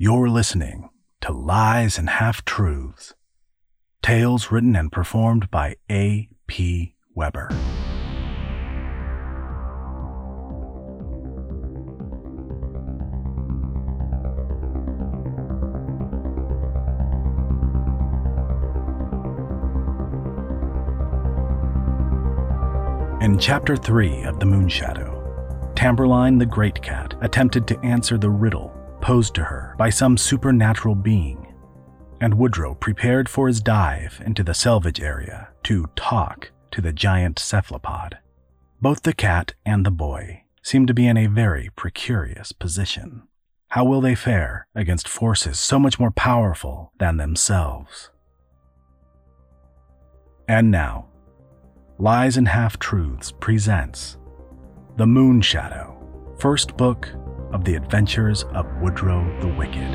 You're listening to Lies and Half-Truths, tales written and performed by A. P. Weber. In Chapter 3 of The Moonshadow, Tamberline the Great Cat attempted to answer the riddle posed to her by some supernatural being, and Woodrow prepared for his dive into the salvage area to talk to the giant cephalopod. Both the cat and the boy seem to be in a very precarious position. How will they fare against forces so much more powerful than themselves? And now, Lies and Half-Truths presents The Moonshadow, first book of the adventures of Woodrow the Wicked.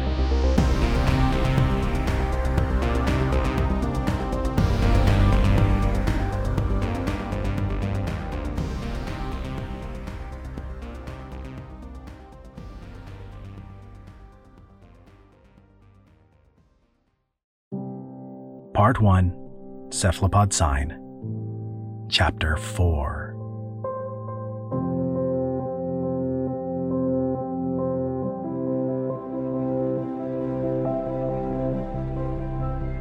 Part 1, Cephalopod Sign. Chapter 4.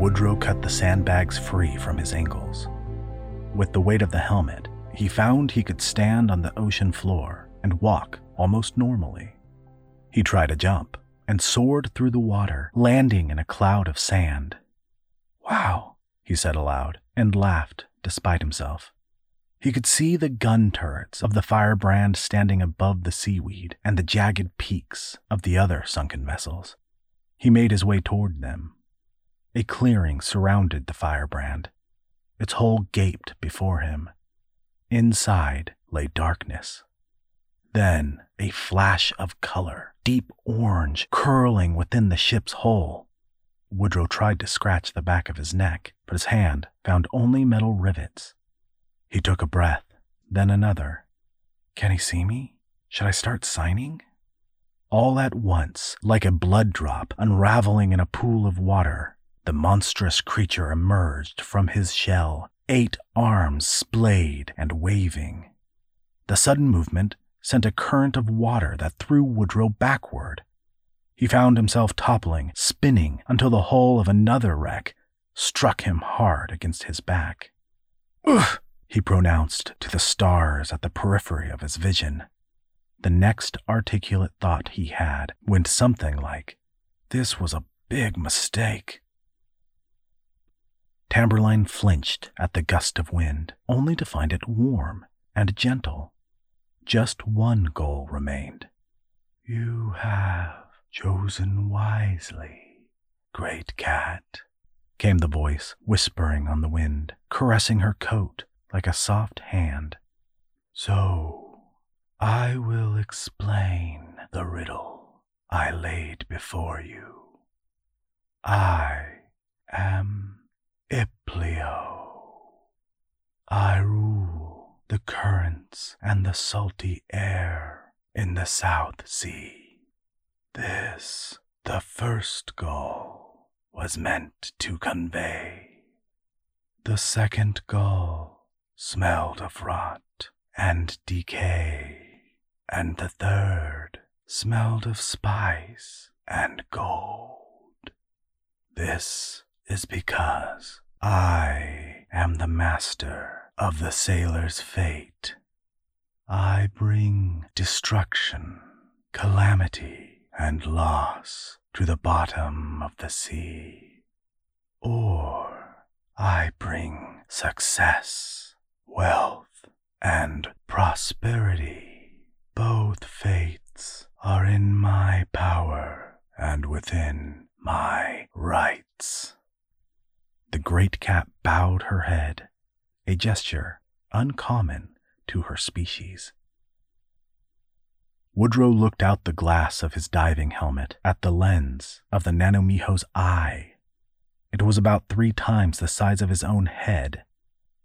Woodrow cut the sandbags free from his ankles. With the weight of the helmet, he found he could stand on the ocean floor and walk almost normally. He tried a jump and soared through the water, landing in a cloud of sand. "Wow," he said aloud, and laughed despite himself. He could see the gun turrets of the Firebrand standing above the seaweed and the jagged peaks of the other sunken vessels. He made his way toward them. A clearing surrounded the Firebrand. Its hull gaped before him. Inside lay darkness. Then a flash of color, deep orange, curling within the ship's hull. Woodrow tried to scratch the back of his neck, but his hand found only metal rivets. He took a breath, then another. Can he see me? Should I start signing? All at once, like a blood drop unraveling in a pool of water, the monstrous creature emerged from his shell, 8 arms splayed and waving. The sudden movement sent a current of water that threw Woodrow backward. He found himself toppling, spinning, until the hull of another wreck struck him hard against his back. "Ugh!" he pronounced to the stars at the periphery of his vision. The next articulate thought he had went something like, "This was a big mistake." Tamberline flinched at the gust of wind, only to find it warm and gentle. Just one goal remained. "You have chosen wisely, great cat," came the voice, whispering on the wind, caressing her coat like a soft hand. "So, I will explain the riddle I laid before you. I am Iplio. I rule the currents and the salty air in the South Sea. This, the first gull, was meant to convey. The second gull smelled of rot and decay, and the third smelled of spice and gold. This is because I am the master of the sailor's fate. I bring destruction, calamity, and loss to the bottom of the sea. Or I bring success, wealth, and prosperity. Both fates are in my power and within my rights." The great cat bowed her head, a gesture uncommon to her species. Woodrow looked out the glass of his diving helmet at the lens of the Nanomijo's eye. It was about 3 times the size of his own head.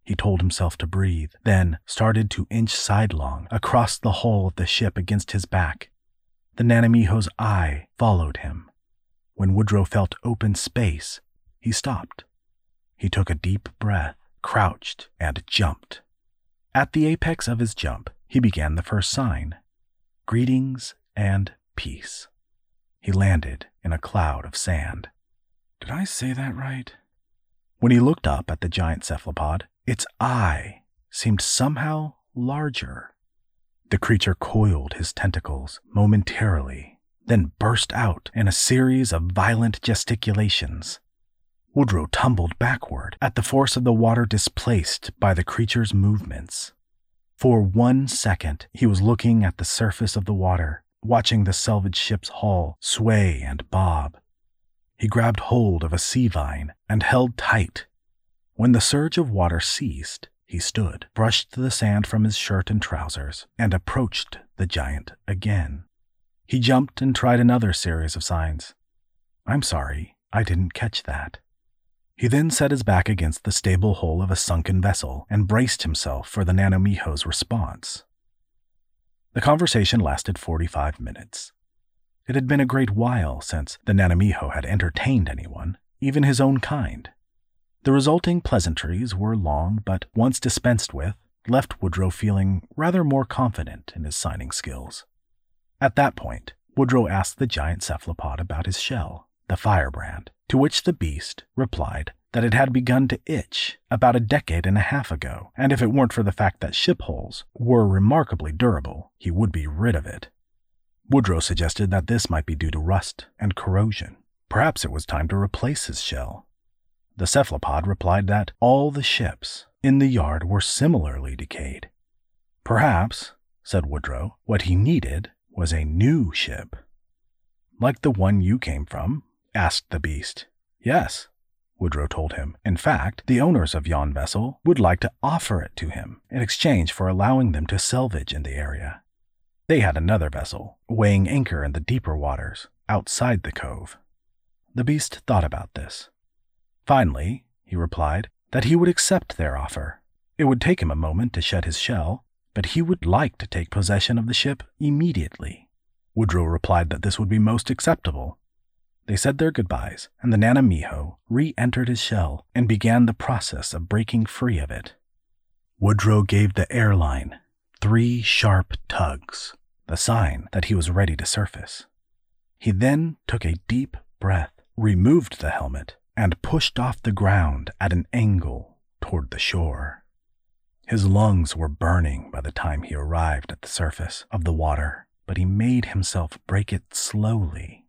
He told himself to breathe, then started to inch sidelong across the hull of the ship against his back. The Nanamiho's eye followed him. When Woodrow felt open space, he stopped. He took a deep breath, crouched, and jumped. At the apex of his jump, he began the first sign, greetings and peace. He landed in a cloud of sand. Did I say that right? When he looked up at the giant cephalopod, its eye seemed somehow larger. The creature coiled his tentacles momentarily, then burst out in a series of violent gesticulations. Woodrow tumbled backward at the force of the water displaced by the creature's movements. For 1 second, he was looking at the surface of the water, watching the salvage ship's hull sway and bob. He grabbed hold of a sea vine and held tight. When the surge of water ceased, he stood, brushed the sand from his shirt and trousers, and approached the giant again. He jumped and tried another series of signs. I'm sorry, I didn't catch that. He then set his back against the stable hull of a sunken vessel and braced himself for the Nanamiho's response. The conversation lasted 45 minutes. It had been a great while since the Nanamiho had entertained anyone, even his own kind. The resulting pleasantries were long, but once dispensed with, left Woodrow feeling rather more confident in his signing skills. At that point, Woodrow asked the giant cephalopod about his shell, the Firebrand, to which the beast replied that it had begun to itch about a decade and a half ago, and if it weren't for the fact that ship hulls were remarkably durable, he would be rid of it. Woodrow suggested that this might be due to rust and corrosion. Perhaps it was time to replace his shell. The cephalopod replied that all the ships in the yard were similarly decayed. Perhaps, said Woodrow, what he needed was a new ship. Like the one you came from? Asked the beast. Yes, Woodrow told him. In fact, the owners of yon vessel would like to offer it to him in exchange for allowing them to salvage in the area. They had another vessel, weighing anchor in the deeper waters, outside the cove. The beast thought about this. Finally, he replied, that he would accept their offer. It would take him a moment to shed his shell, but he would like to take possession of the ship immediately. Woodrow replied that this would be most acceptable. They said their goodbyes, and the Nanamiho re-entered his shell and began the process of breaking free of it. Woodrow gave the airline 3 sharp tugs, the sign that he was ready to surface. He then took a deep breath, removed the helmet, and pushed off the ground at an angle toward the shore. His lungs were burning by the time he arrived at the surface of the water, but he made himself break it slowly.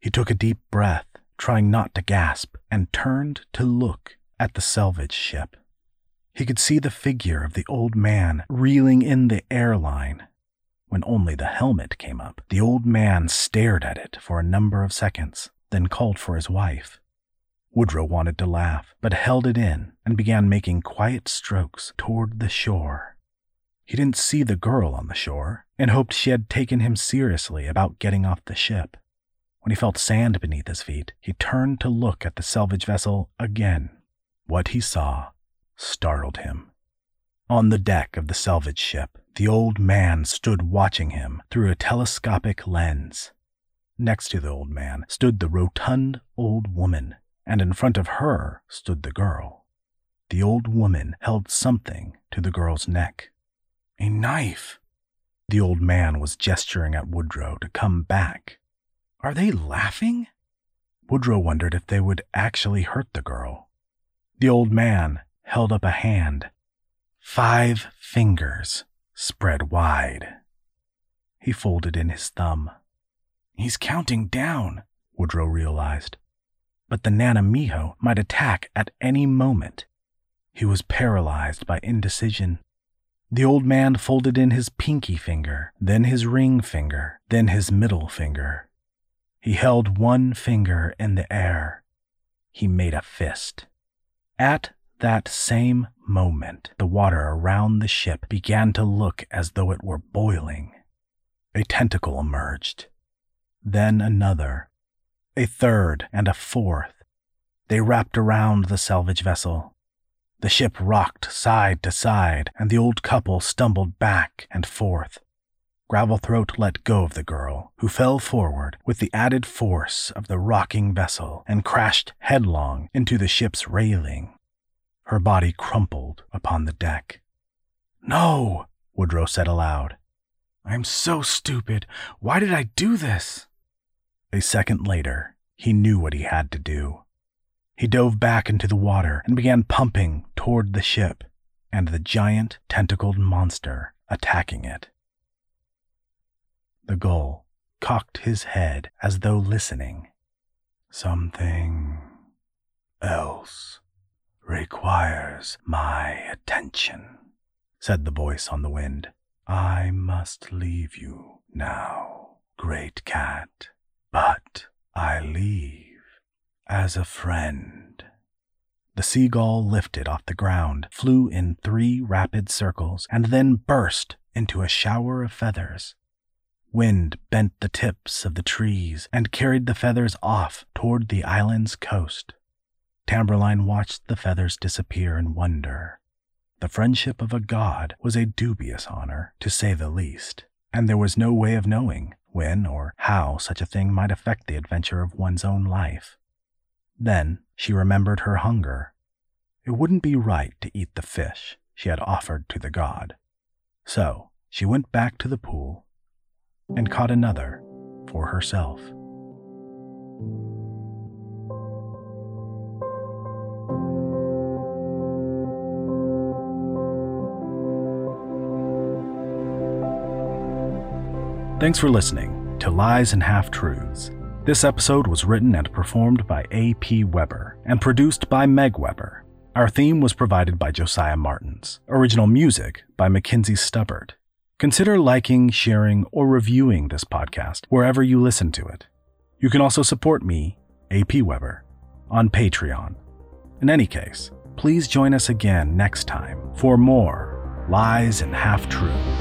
He took a deep breath, trying not to gasp, and turned to look at the salvage ship. He could see the figure of the old man reeling in the airline. When only the helmet came up, the old man stared at it for a number of seconds, then called for his wife. Woodrow wanted to laugh, but held it in and began making quiet strokes toward the shore. He didn't see the girl on the shore and hoped she had taken him seriously about getting off the ship. When he felt sand beneath his feet, he turned to look at the salvage vessel again. What he saw startled him. On the deck of the salvage ship, the old man stood watching him through a telescopic lens. Next to the old man stood the rotund old woman, and in front of her stood the girl. The old woman held something to the girl's neck. A knife! The old man was gesturing at Woodrow to come back. Are they laughing? Woodrow wondered if they would actually hurt the girl. The old man held up a hand, 5 fingers spread wide. He folded in his thumb. He's counting down, Woodrow realized. But the Nanamiho might attack at any moment. He was paralyzed by indecision. The old man folded in his pinky finger, then his ring finger, then his middle finger. He held one finger in the air. He made a fist. At that same moment, the water around the ship began to look as though it were boiling. A tentacle emerged. Then another. A third and a fourth. They wrapped around the salvage vessel. The ship rocked side to side, and the old couple stumbled back and forth. Gravelthroat let go of the girl, who fell forward with the added force of the rocking vessel and crashed headlong into the ship's railing. Her body crumpled upon the deck. "No," Woodrow said aloud. "I'm so stupid. Why did I do this?" A second later, he knew what he had to do. He dove back into the water and began pumping toward the ship and the giant tentacled monster attacking it. The gull cocked his head as though listening. "Something else requires my attention," said the voice on the wind. "I must leave you now, great cat, but I leave as a friend." The seagull lifted off the ground, flew in 3 rapid circles, and then burst into a shower of feathers. Wind bent the tips of the trees and carried the feathers off toward the island's coast. Tamberline watched the feathers disappear in wonder. The friendship of a god was a dubious honor, to say the least, and there was no way of knowing when or how such a thing might affect the adventure of one's own life. Then she remembered her hunger. It wouldn't be right to eat the fish she had offered to the god. So she went back to the pool and caught another for herself. Thanks for listening to Lies and Half-Truths. This episode was written and performed by A. P. Weber and produced by Meg Weber. Our theme was provided by Josiah Martins. Original music by Mackenzie Stubbert. Consider liking, sharing, or reviewing this podcast wherever you listen to it. You can also support me, A.P. Weber, on Patreon. In any case, please join us again next time for more Lies and Half-Truths.